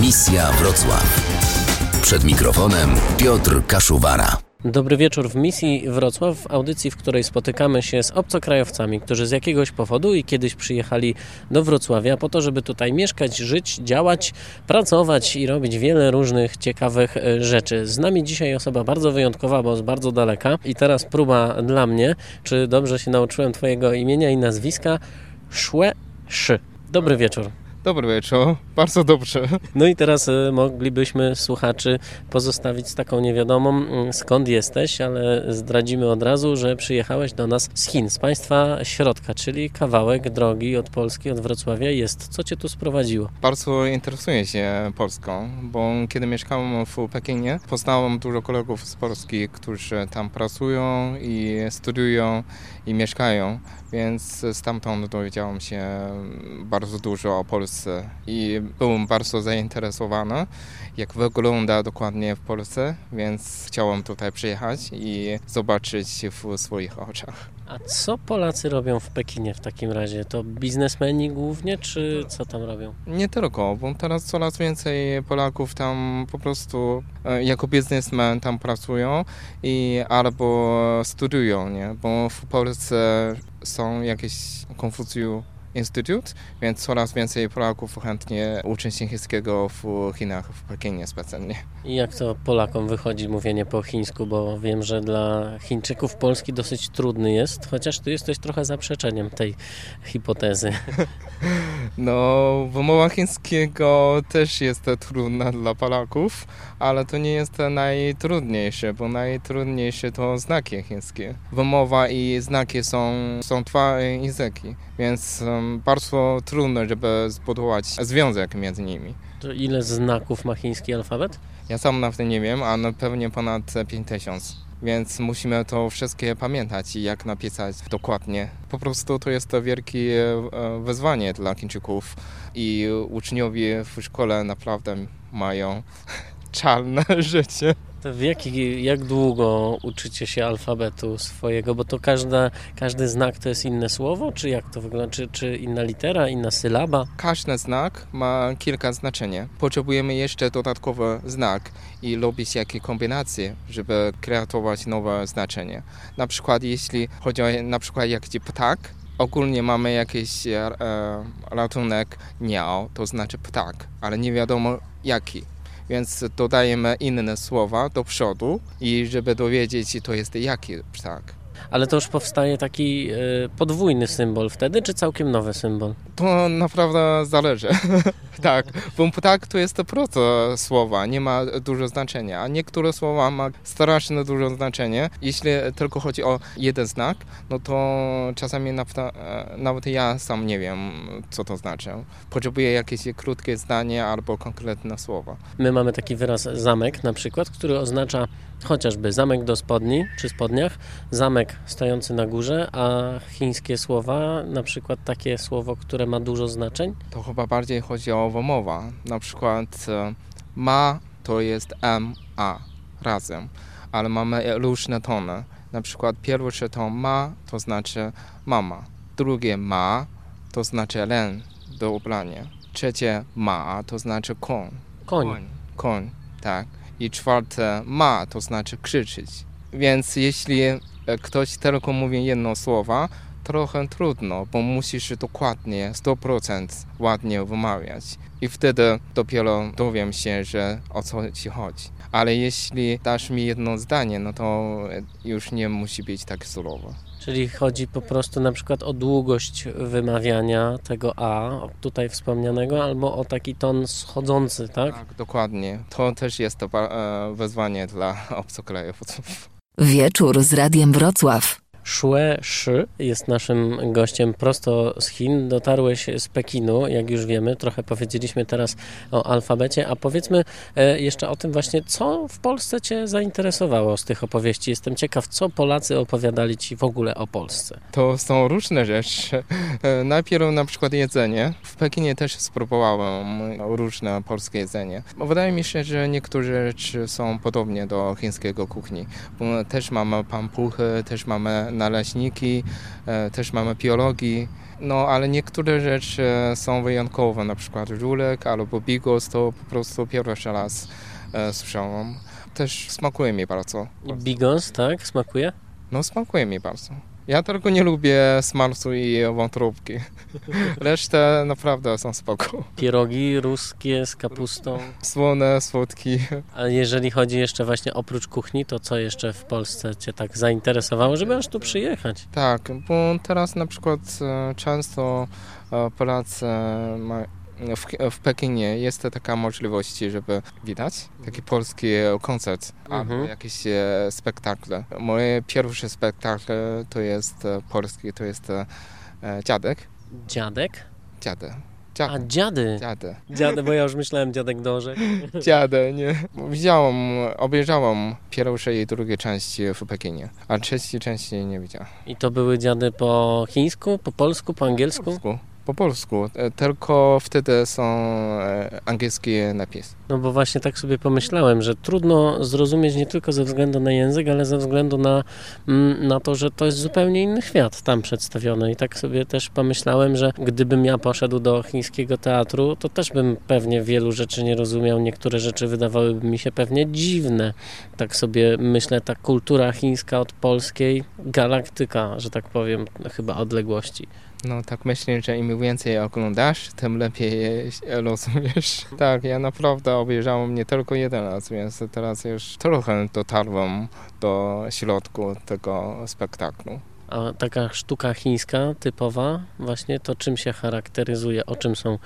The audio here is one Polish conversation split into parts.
Misja Wrocław. Przed mikrofonem Piotr Kaszubara. Dobry wieczór w Misji Wrocław, w audycji, w której spotykamy się z obcokrajowcami, którzy z jakiegoś powodu i kiedyś przyjechali do Wrocławia po to, żeby tutaj mieszkać, żyć, działać, pracować i robić wiele różnych ciekawych rzeczy. Z nami dzisiaj osoba bardzo wyjątkowa, bo z bardzo daleka. I teraz próba dla mnie, czy dobrze się nauczyłem twojego imienia i nazwiska. Xue Xi. Dobry wieczór. Dobry wieczór, bardzo dobrze. No i teraz moglibyśmy słuchaczy pozostawić z taką niewiadomą, skąd jesteś, ale zdradzimy od razu, że przyjechałeś do nas z Chin, z państwa środka, czyli kawałek drogi od Polski, od Wrocławia jest. Co cię tu sprowadziło? Bardzo interesuję się Polską, bo kiedy mieszkałem w Pekinie, poznałem dużo kolegów z Polski, którzy tam pracują i studiują i mieszkają, więc stamtąd dowiedziałem się bardzo dużo o Polsce. I byłem bardzo zainteresowany, jak wygląda dokładnie w Polsce, więc chciałem tutaj przyjechać i zobaczyć w swoich oczach. A co Polacy robią w Pekinie w takim razie? To biznesmeni głównie, czy co tam robią? Nie tylko, bo teraz coraz więcej Polaków tam po prostu jako biznesmen tam pracują i albo studiują, nie? Bo w Polsce są jakieś Konfucjusz Instytut, więc coraz więcej Polaków chętnie uczy się chińskiego w Chinach, w Pekinie specjalnie. I jak to Polakom wychodzi mówienie po chińsku, bo wiem, że dla Chińczyków polski dosyć trudny jest, chociaż ty jesteś trochę zaprzeczeniem tej hipotezy. No, wymowa chińskiego też jest trudna dla Polaków, ale to nie jest najtrudniejsze, bo najtrudniejsze to znaki chińskie. Wymowa i znaki są dwa języki, więc bardzo trudno, żeby zbudować związek między nimi. To ile znaków ma chiński alfabet? Ja sam nawet nie wiem, ale pewnie ponad 5000. Więc musimy to wszystkie pamiętać i jak napisać dokładnie. Po prostu to jest to wielkie wyzwanie dla Chińczyków i uczniowie w szkole naprawdę mają czarne życie. Jak długo uczycie się alfabetu swojego? Bo to każdy znak to jest inne słowo? Czy jak to wygląda? Czy inna litera, inna sylaba? Każdy znak ma kilka znaczenia. Potrzebujemy jeszcze dodatkowy znak i robić jakieś kombinacje, żeby kreować nowe znaczenie. Na przykład jeśli chodzi o jakiś ptak, ogólnie mamy jakiś ratunek niao, to znaczy ptak, ale nie wiadomo jaki. Więc dodajemy inne słowa do przodu i żeby dowiedzieć się, to jest jaki ptak. Ale to już powstaje taki podwójny symbol wtedy, czy całkiem nowy symbol? To naprawdę zależy. Tak, bo ptak to jest proste słowa, nie ma dużo znaczenia, a niektóre słowa ma strasznie dużo znaczenie. Jeśli tylko chodzi o jeden znak, no to czasami nawet ja sam nie wiem, co to znaczy. Potrzebuję jakieś krótkie zdanie albo konkretne słowa. My mamy taki wyraz zamek na przykład, który oznacza chociażby zamek do spodni czy spodniach, zamek stojący na górze, a chińskie słowa, na przykład takie słowo, które ma dużo znaczeń? To chyba bardziej chodzi o wymowa. Na przykład ma to jest ma razem, ale mamy różne tony. Na przykład pierwszy ton ma to znaczy mama, drugie ma to znaczy len do ubrania, trzecie ma to znaczy koń, tak. I czwarte ma, to znaczy krzyczeć. Więc jeśli ktoś tylko mówi jedno słowo, trochę trudno, bo musisz dokładnie 100% ładnie wymawiać. I wtedy dopiero dowiem się, że o co ci chodzi. Ale jeśli dasz mi jedno zdanie, no to już nie musi być tak surowo. Czyli chodzi po prostu na przykład o długość wymawiania tego A, tutaj wspomnianego, albo o taki ton schodzący, tak? Tak, dokładnie. To też jest to wezwanie dla obcokrajowców. Wieczór z Radiem Wrocław. Xue Xi jest naszym gościem prosto z Chin. Dotarłeś z Pekinu, jak już wiemy. Trochę powiedzieliśmy teraz o alfabecie, a powiedzmy jeszcze o tym właśnie, co w Polsce cię zainteresowało z tych opowieści. Jestem ciekaw, co Polacy opowiadali ci w ogóle o Polsce. To są różne rzeczy. Najpierw na przykład jedzenie. W Pekinie też spróbowałem różne polskie jedzenie. Wydaje mi się, że niektóre rzeczy są podobne do chińskiego kuchni. Też mamy pampuchy, też mamy naleśniki, też mamy pierogi, No, ale niektóre rzeczy są wyjątkowe, na przykład żurek albo bigos, to po prostu pierwszy raz słyszałam. Też smakuje mi bardzo. Bigos, tak? Smakuje? No, smakuje mi bardzo. Ja tylko nie lubię smalcu i wątróbki. Reszta naprawdę są spoko. Pierogi ruskie z kapustą. Słone, słodki. A jeżeli chodzi jeszcze właśnie oprócz kuchni, to co jeszcze w Polsce Cię tak zainteresowało, żeby aż tu przyjechać? Tak, bo teraz na przykład często pracę w Pekinie jest taka możliwość, żeby widać taki polski koncert albo jakieś spektakle. Moje pierwszy spektakl to jest polski, to jest Dziadek. Dziadek? Dziady. A, Dziady. Dziady, bo ja już myślałem Dziadek do orzech. Dziady, nie. Obejrzałam pierwszej i drugiej części w Pekinie, a trzeciej części nie widziałam. I to były Dziady po chińsku, po polsku, po angielsku? Po polsku, tylko wtedy są angielskie napisy. No bo właśnie tak sobie pomyślałem, że trudno zrozumieć nie tylko ze względu na język, ale ze względu na to, że to jest zupełnie inny świat tam przedstawiony. I tak sobie też pomyślałem, że gdybym ja poszedł do chińskiego teatru, to też bym pewnie wielu rzeczy nie rozumiał. Niektóre rzeczy wydawałyby mi się pewnie dziwne. Tak sobie myślę, ta kultura chińska od polskiej, galaktyka, że tak powiem, chyba odległości. No tak myślę, że im więcej oglądasz, tym lepiej rozumiesz. Tak, ja naprawdę obejrzałem nie tylko jeden raz, więc teraz już trochę dotarłem do środku tego spektaklu. A taka sztuka chińska typowa właśnie, to czym się charakteryzuje? O czym są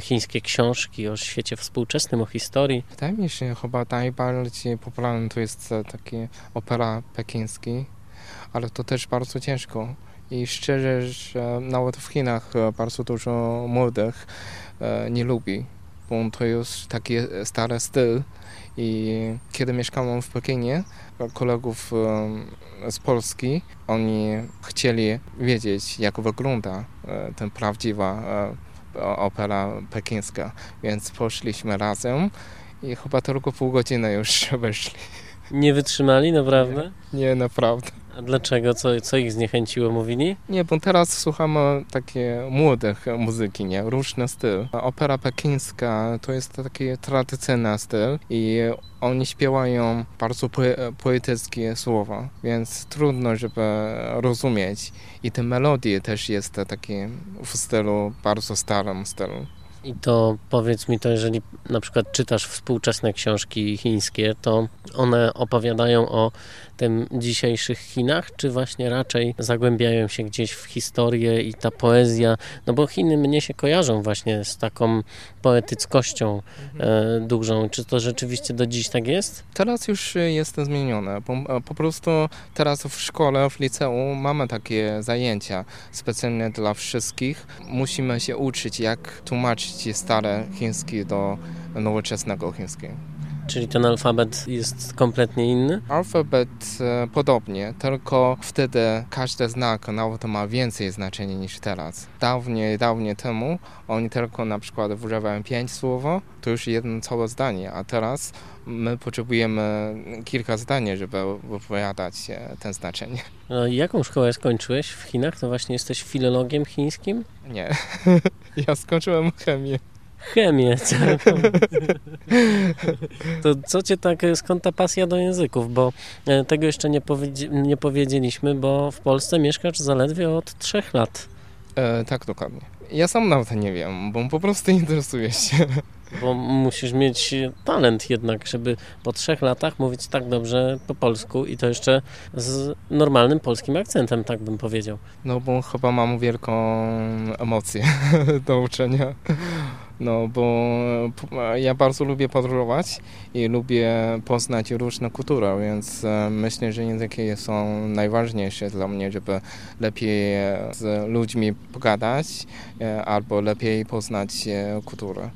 chińskie książki? O świecie współczesnym, o historii? Wydaje mi się, chyba najbardziej popularny to jest taki opera pekiński, ale to też bardzo ciężko. I szczerze, że nawet w Chinach bardzo dużo młodych nie lubi, bo to jest taki stary styl. I kiedy mieszkałem w Pekinie, kolegów z Polski, oni chcieli wiedzieć, jak wygląda ta prawdziwa opera pekińska, więc poszliśmy razem i chyba tylko pół godziny już weszli. Nie wytrzymali, naprawdę? Nie, naprawdę. A dlaczego? Co ich zniechęciło, mówili? Nie, bo teraz słuchamy takie młodych muzyki, nie? Różny styl. Opera pekińska to jest taki tradycyjny styl i oni śpiewają bardzo poetyckie słowa, więc trudno, żeby rozumieć. I te melodie też jest taki w stylu, bardzo starym stylu. I to powiedz mi, to jeżeli na przykład czytasz współczesne książki chińskie, to one opowiadają o tym dzisiejszych Chinach, czy właśnie raczej zagłębiają się gdzieś w historię i ta poezja, no bo Chiny mnie się kojarzą właśnie z taką poetyckością dużą. Czy to rzeczywiście do dziś tak jest? Teraz już jest to zmienione, bo po prostu teraz w szkole, w liceum mamy takie zajęcia specjalne dla wszystkich. Musimy się uczyć, jak tłumaczyć stare chińskie do nowoczesnego chińskiego. Czyli ten alfabet jest kompletnie inny? Alfabet podobnie, tylko wtedy każdy znak nawet ma więcej znaczenia niż teraz. Dawniej temu oni tylko na przykład używają 5 słów, to już jedno całe zdanie, a teraz my potrzebujemy kilka zdań, żeby wypowiadać ten znaczenie. No, jaką szkołę skończyłeś w Chinach? To właśnie jesteś filologiem chińskim? Nie, ja skończyłem chemię. Chemię. To co Cię tak, skąd ta pasja do języków? Bo tego jeszcze nie powiedzieliśmy, bo w Polsce mieszkasz zaledwie od 3 lat. Tak, dokładnie. Ja sam nawet nie wiem, bo po prostu interesuję się. Bo musisz mieć talent jednak, żeby po 3 latach mówić tak dobrze po polsku i to jeszcze z normalnym polskim akcentem, tak bym powiedział. No bo chyba mam wielką emocję do uczenia. No bo ja bardzo lubię podróżować i lubię poznać różne kultury, więc myślę, że języki są najważniejsze dla mnie, żeby lepiej z ludźmi pogadać albo lepiej poznać kulturę.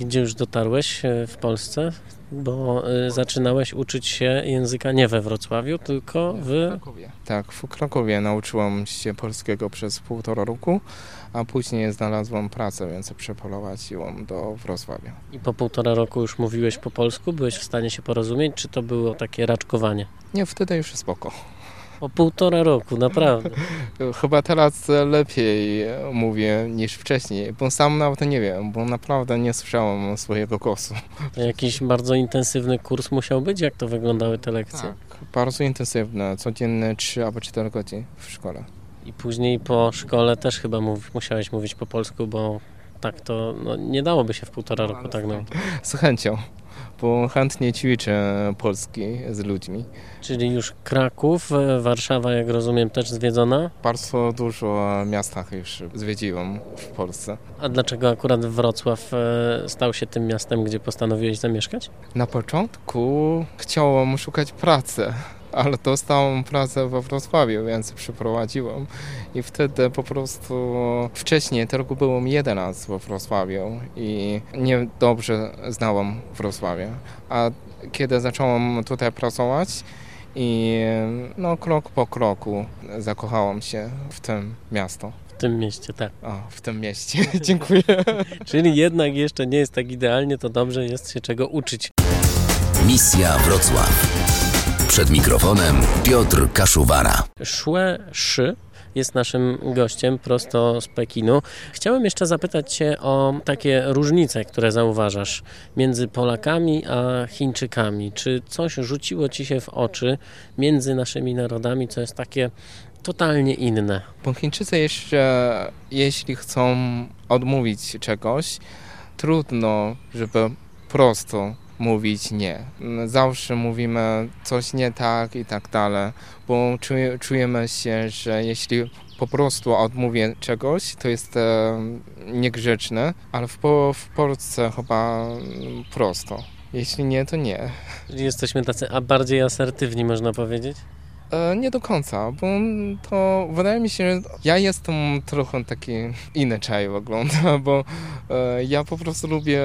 Gdzie już dotarłeś w Polsce? Bo zaczynałeś uczyć się języka nie we Wrocławiu, tylko w Krakowie. Tak, w Krakowie nauczyłam się polskiego przez 1,5 roku, a później znalazłam pracę, więc przeprowadziłam do Wrocławia. I po 1,5 roku już mówiłeś po polsku? Byłeś w stanie się porozumieć, czy to było takie raczkowanie? Nie, wtedy już spoko. O półtora roku, naprawdę. Chyba teraz lepiej mówię niż wcześniej, bo sam nawet nie wiem, bo naprawdę nie słyszałem swojego głosu. Jakiś bardzo intensywny kurs musiał być? Jak to wyglądały te lekcje? Tak, bardzo intensywne, codziennie 3 albo 4 godziny w szkole. I później po szkole też chyba musiałeś mówić po polsku, bo tak to no, nie dałoby się w półtora roku tak naprawdę. Z chęcią, bo chętnie ćwiczę polski z ludźmi. Czyli już Kraków, Warszawa, jak rozumiem, też zwiedzona? Bardzo dużo miastach już zwiedziłem w Polsce. A dlaczego akurat Wrocław stał się tym miastem, gdzie postanowiłeś zamieszkać? Na początku chciałem szukać pracy, ale dostałem pracę we Wrocławiu, więc przeprowadziłem i wtedy po prostu wcześniej tylko byłem jeden raz we Wrocławiu i nie dobrze znałem Wrocławia. A kiedy zacząłem tutaj pracować i no krok po kroku zakochałem się w tym mieście. W tym mieście, tak. O, w tym mieście, dziękuję. Czyli jednak jeszcze nie jest tak idealnie, to dobrze jest się czego uczyć. Misja Wrocław. Przed mikrofonem Piotr Kaszubara. Xue Xi jest naszym gościem prosto z Pekinu. Chciałem jeszcze zapytać Cię o takie różnice, które zauważasz między Polakami a Chińczykami. Czy coś rzuciło Ci się w oczy między naszymi narodami, co jest takie totalnie inne? Bo Chińczycy jeszcze, jeśli chcą odmówić czegoś, trudno, żeby prosto mówić nie. Zawsze mówimy coś nie tak i tak dalej, bo czujemy się, że jeśli po prostu odmówię czegoś, to jest niegrzeczne, ale w Polsce chyba prosto. Jeśli nie, to nie. Jesteśmy tacy bardziej asertywni, można powiedzieć? Nie do końca, bo to wydaje mi się, że ja jestem trochę taki inaczej wygląda, bo ja po prostu lubię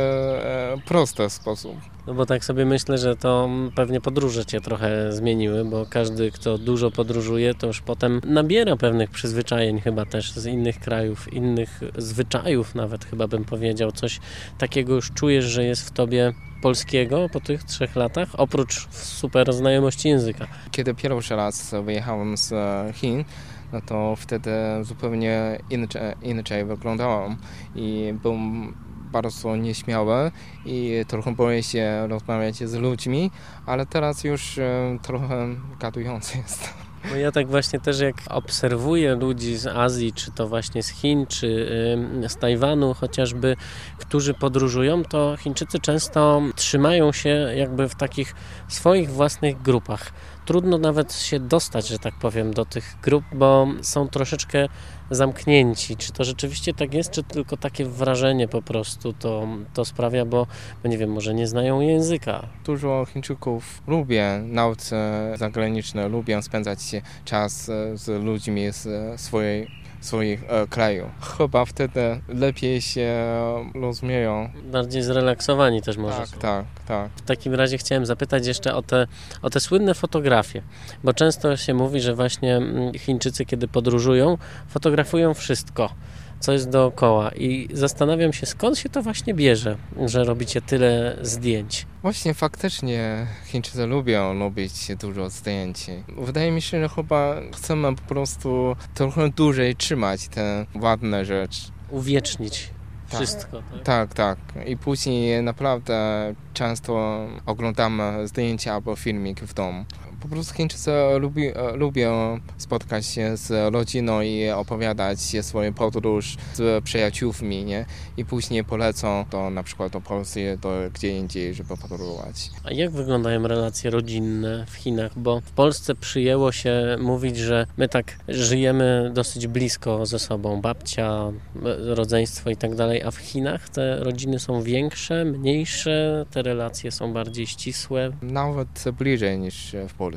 prosty sposób. No bo tak sobie myślę, że to pewnie podróże Cię trochę zmieniły, bo każdy, kto dużo podróżuje, to już potem nabiera pewnych przyzwyczajeń chyba też z innych krajów, innych zwyczajów nawet chyba bym powiedział. Coś takiego już czujesz, że jest w Tobie polskiego po tych 3 latach, oprócz super znajomości języka. Kiedy pierwszy raz wyjechałem z Chin, no to wtedy zupełnie inaczej wyglądałem i byłem bardzo nieśmiały i trochę boję się rozmawiać z ludźmi, ale teraz już trochę gadujący jest. No ja tak właśnie też jak obserwuję ludzi z Azji, czy to właśnie z Chin, czy z Tajwanu chociażby, którzy podróżują, to Chińczycy często trzymają się jakby w takich swoich własnych grupach. Trudno nawet się dostać, że tak powiem, do tych grup, bo są troszeczkę zamknięci. Czy to rzeczywiście tak jest, czy tylko takie wrażenie po prostu to sprawia, bo nie wiem, może nie znają języka. Dużo Chińczyków lubię nauce zagraniczne, lubię spędzać czas z ludźmi z swoich kraju. Chyba wtedy lepiej się rozumieją. Bardziej zrelaksowani też może są. Tak. W takim razie chciałem zapytać jeszcze o te słynne fotografie, bo często się mówi, że właśnie Chińczycy, kiedy podróżują, fotografują wszystko, co jest dookoła i zastanawiam się, skąd się to właśnie bierze, że robicie tyle zdjęć. Właśnie faktycznie Chińczycy lubią robić dużo zdjęć. Wydaje mi się, że chyba chcemy po prostu trochę dłużej trzymać te ładne rzeczy. Uwiecznić wszystko. Tak. I później naprawdę często oglądamy zdjęcia albo filmik w domu. Po prostu Chińczycy lubią spotkać się z rodziną i opowiadać swoją podróż z przyjaciółmi, nie? I później polecą to na przykład do Polski, do gdzie indziej, żeby podróżować. A jak wyglądają relacje rodzinne w Chinach? Bo w Polsce przyjęło się mówić, że my tak żyjemy dosyć blisko ze sobą, babcia, rodzeństwo i tak dalej, a w Chinach te rodziny są większe, mniejsze, te relacje są bardziej ścisłe. Nawet bliżej niż w Polsce.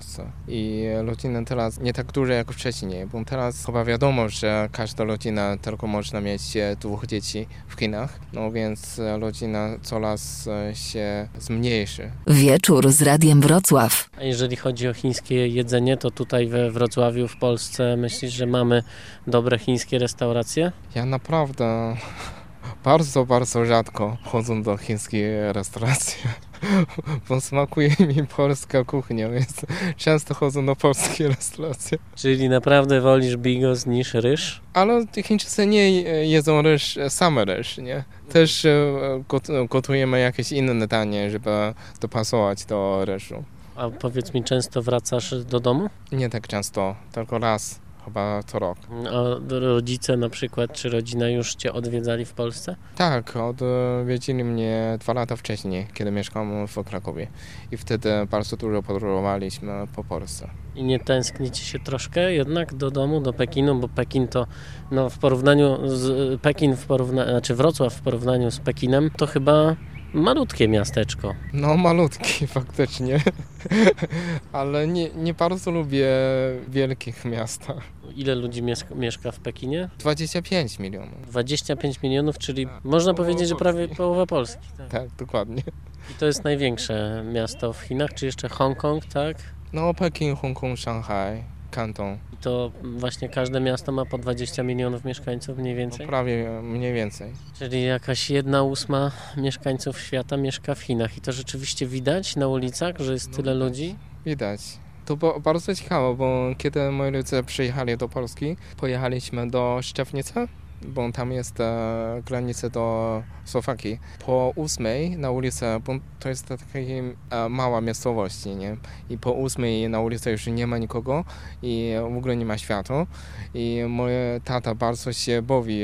I rodziny teraz nie tak duże jak wcześniej, bo teraz chyba wiadomo, że każda rodzina tylko można mieć 2 dzieci w Chinach, no więc rodzina coraz się zmniejszy. Wieczór z Radiem Wrocław. A jeżeli chodzi o chińskie jedzenie, to tutaj we Wrocławiu, w Polsce myślisz, że mamy dobre chińskie restauracje? Ja naprawdę Bardzo, bardzo rzadko chodzą do chińskiej restauracji, bo smakuje mi polska kuchnia, więc często chodzą do polskiej restauracji. Czyli naprawdę wolisz bigos niż ryż? Ale Chińczycy nie jedzą ryż, same ryż, nie? Też gotujemy jakieś inne danie, żeby dopasować do ryżu. A powiedz mi, często wracasz do domu? Nie tak często, tylko raz. Chyba co rok. A rodzice na przykład, czy rodzina już Cię odwiedzali w Polsce? Tak, odwiedzili mnie 2 lata wcześniej, kiedy mieszkałem w Krakowie. I wtedy bardzo dużo podróżowaliśmy po Polsce. I nie tęsknicie się troszkę jednak do domu, do Pekinu? Bo Pekin to, no w porównaniu z Wrocław w porównaniu z Pekinem, to chyba malutkie miasteczko. No malutkie faktycznie, ale nie bardzo lubię wielkich miasta. Ile ludzi mieszka w Pekinie? 25 milionów. 25 milionów, czyli tak, można powiedzieć, że prawie połowa Polski. Tak. Tak, dokładnie. I to jest największe miasto w Chinach, czy jeszcze Hongkong, tak? No Pekin, Hongkong, Szanghaj, Kanton. I to właśnie każde miasto ma po 20 milionów mieszkańców mniej więcej? No prawie mniej więcej. Czyli jakaś 1/8 mieszkańców świata mieszka w Chinach. I to rzeczywiście widać na ulicach, że jest tyle ludzi? Widać. To było bardzo ciekawe, bo kiedy moi rodzice przyjechali do Polski, pojechaliśmy do Szczepnicy, bo tam jest granica do Słowacji. Po 8 na ulicy, bo to jest takie mała miejscowość, nie? I po 8 na ulicy już nie ma nikogo i w ogóle nie ma światła. I mój tata bardzo się bawi,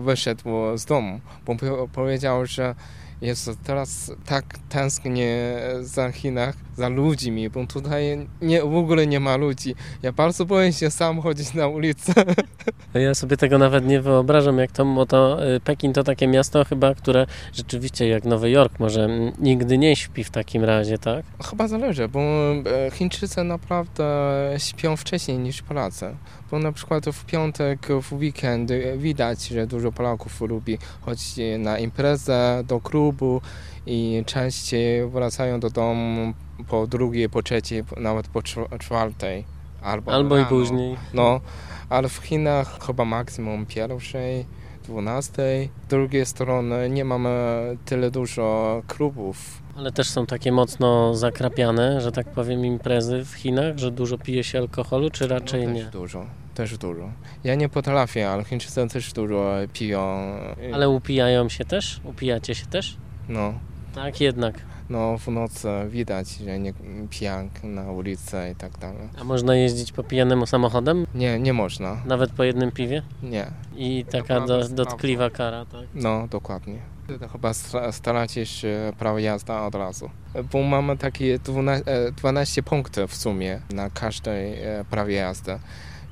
wyszedł z domu, bo powiedział, że jest teraz tak tęsknię za Chinach, za ludźmi, bo tutaj w ogóle nie ma ludzi. Ja bardzo boję się sam chodzić na ulicę. Ja sobie tego nawet nie wyobrażam, jak to, bo to Pekin to takie miasto chyba, które rzeczywiście jak Nowy Jork może nigdy nie śpi w takim razie, tak? Chyba zależy, bo Chińczycy naprawdę śpią wcześniej niż Polacy. Bo na przykład w piątek, w weekend widać, że dużo Polaków lubi chodzić na imprezę, do klubu i częściej wracają do domu po 2, po 3, nawet po 4. Albo i później. No, ale w Chinach chyba maksimum 1, 12. Z drugiej strony nie mamy tyle dużo klubów. Ale też są takie mocno zakrapiane, że tak powiem, imprezy w Chinach, że dużo pije się alkoholu, czy raczej no, też nie? Też dużo. Ja nie potrafię, ale Chińczycy też dużo piją. Ale upijają się też? Upijacie się też? No. Tak jednak. No w nocy widać, że nie pijan na ulicy i tak dalej. A można jeździć po pijanemu samochodem? Nie, nie można. Nawet po jednym piwie? Nie. I taka dotkliwa kara, tak? No, dokładnie. Chyba staracie się prawo jazdy od razu, bo mamy takie 12 punktów w sumie na każdej prawie jazdy.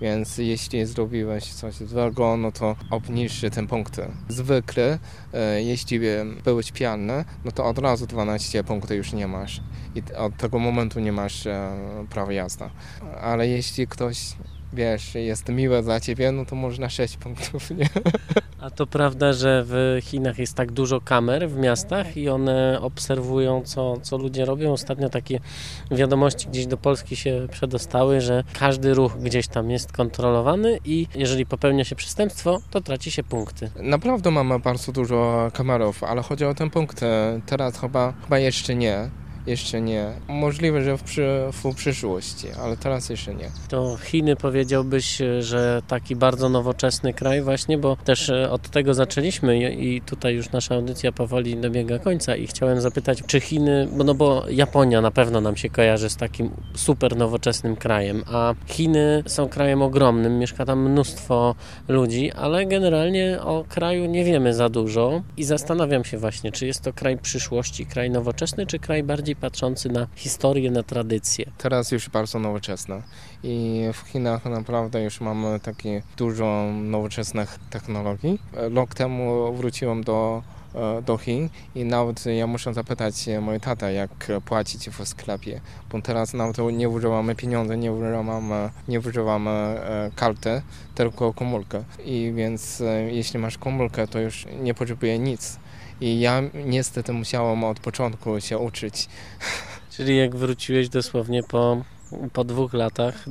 Więc jeśli zrobiłeś coś złego, no to obniższ ten punkt. Zwykle, jeśli byłeś pijany, no to od razu 12 punktów już nie masz. I od tego momentu nie masz prawa jazdy. Ale jeśli ktoś, wiesz, jest miły dla ciebie, no to można 6 punktów, nie? A to prawda, że w Chinach jest tak dużo kamer w miastach i one obserwują, co ludzie robią. Ostatnio takie wiadomości gdzieś do Polski się przedostały, że każdy ruch gdzieś tam jest kontrolowany i jeżeli popełnia się przestępstwo, to traci się punkty. Naprawdę mamy bardzo dużo kamerów, ale chodzi o ten punkt. Teraz chyba jeszcze nie. Jeszcze nie. Możliwe, że w przyszłości, ale teraz jeszcze nie. To Chiny powiedziałbyś, że taki bardzo nowoczesny kraj właśnie, bo też od tego zaczęliśmy i tutaj już nasza audycja powoli dobiega końca i chciałem zapytać, czy Chiny, no bo Japonia na pewno nam się kojarzy z takim super nowoczesnym krajem, a Chiny są krajem ogromnym, mieszka tam mnóstwo ludzi, ale generalnie o kraju nie wiemy za dużo i zastanawiam się właśnie, czy jest to kraj przyszłości, kraj nowoczesny, czy kraj bardziej patrzący na historię, na tradycję. Teraz już bardzo nowoczesne i w Chinach naprawdę już mamy takie dużo nowoczesnych technologii. Rok temu wróciłem do Chin i nawet ja muszę zapytać mojego tata, jak płacić w sklepie, bo teraz nawet nie używamy pieniądze, nie używamy karty, tylko komórkę. I więc jeśli masz komórkę, to już nie potrzebuje nic. I ja niestety musiałem od początku się uczyć. Czyli jak wróciłeś dosłownie po po 2 latach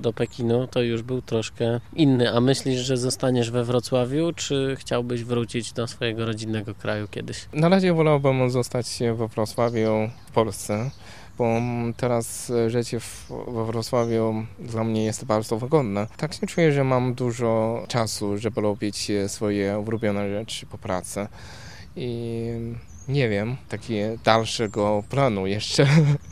do Pekinu to już był troszkę inny. A myślisz, że zostaniesz we Wrocławiu, czy chciałbyś wrócić do swojego rodzinnego kraju kiedyś? Na razie wolałbym zostać we Wrocławiu, w Polsce, bo teraz życie we Wrocławiu dla mnie jest bardzo wygodne. Tak się czuję, że mam dużo czasu, żeby robić swoje ulubione rzeczy po pracy. I nie wiem, takiego dalszego planu jeszcze.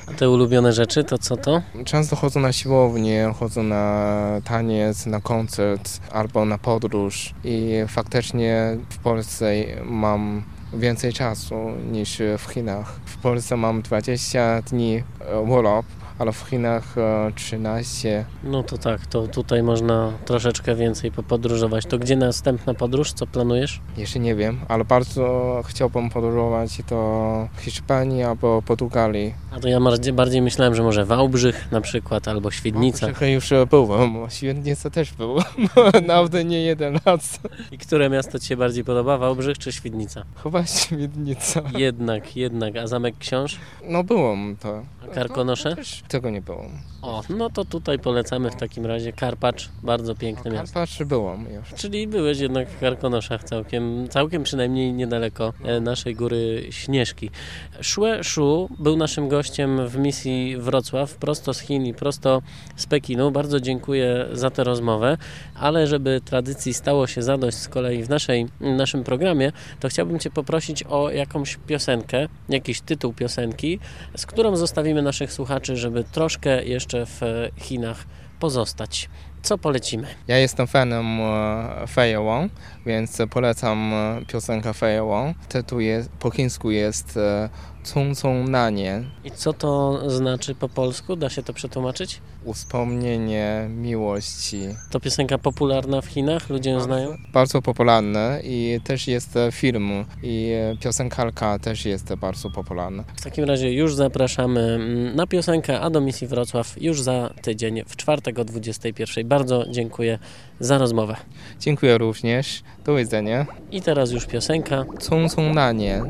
A te ulubione rzeczy, to co to? Często chodzę na siłownię, chodzę na taniec, na koncert albo na podróż. I faktycznie w Polsce mam więcej czasu niż w Chinach. W Polsce mam 20 dni urlop, ale w Chinach 13. No to tak, to tutaj można troszeczkę więcej popodróżować. To gdzie następna podróż? Co planujesz? Jeszcze nie wiem, ale bardzo chciałbym podróżować do Hiszpanii albo Portugalii. A to ja bardziej myślałem, że może Wałbrzych na przykład, albo Świdnica. Wałbrzych już byłem, Świdnica też byłem, nawet nie jeden raz. I które miasto Ci się bardziej podoba, Wałbrzych czy Świdnica? Chyba Świdnica. Jednak. A Zamek Książ? No byłem to. A Karkonosze? Tego nie było. O, no to tutaj polecamy w takim razie Karpacz, bardzo piękne miasto. Karpacz byłam już. Czyli byłeś jednak w Karkonoszach całkiem przynajmniej niedaleko naszej góry Śnieżki. Xue Xi był naszym gościem w misji Wrocław, prosto z Chin i prosto z Pekinu. Bardzo dziękuję za tę rozmowę, ale żeby tradycji stało się zadość z kolei w naszym programie, to chciałbym Cię poprosić o jakąś piosenkę, jakiś tytuł piosenki, z którą zostawimy naszych słuchaczy, żeby troszkę jeszcze w Chinach pozostać. Co polecimy? Ja jestem fanem Faye Wong, więc polecam piosenkę Faye Wong. Tytuł po chińsku jest Cong na nie. I co to znaczy po polsku? Da się to przetłumaczyć? Wspomnienie miłości. To piosenka popularna w Chinach? Ludzie ją znają? Bardzo popularna i też jest film i piosenkarka też jest bardzo popularna. W takim razie już zapraszamy na piosenkę, a do misji Wrocław już za tydzień, w czwartek o 21:00. Bardzo dziękuję za rozmowę. Dziękuję również. Do widzenia. I teraz już piosenka Cong na nie.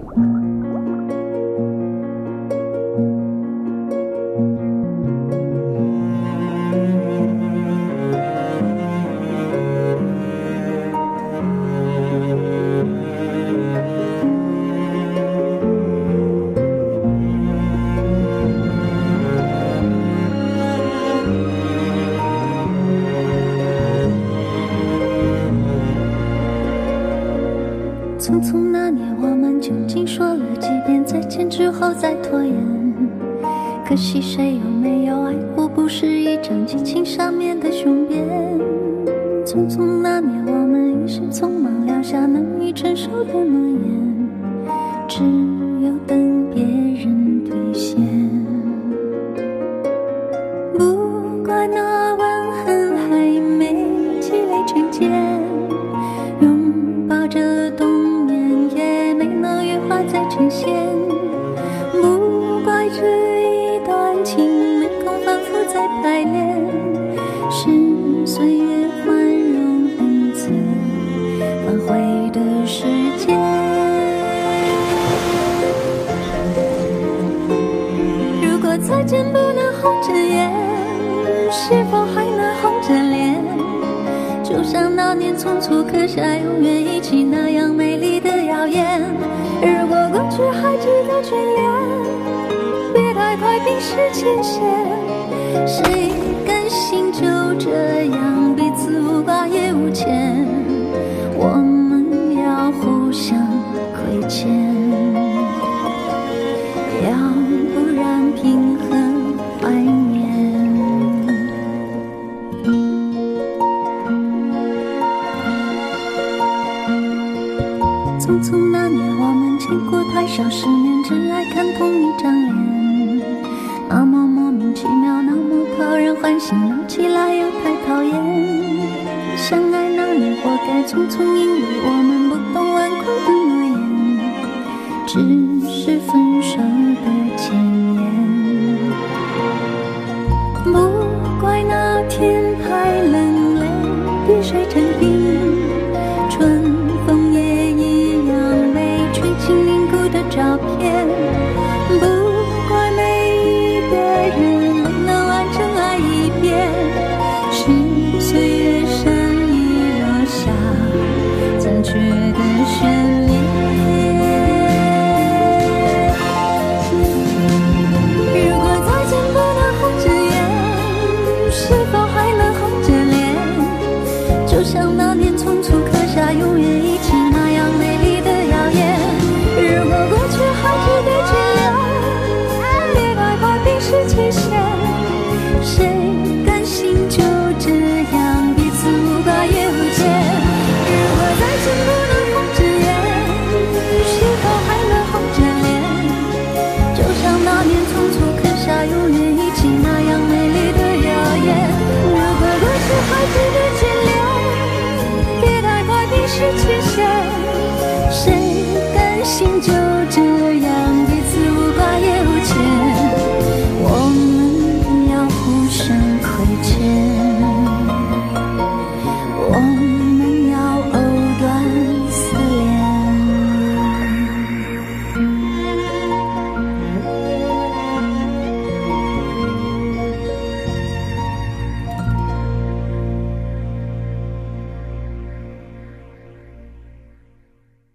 się.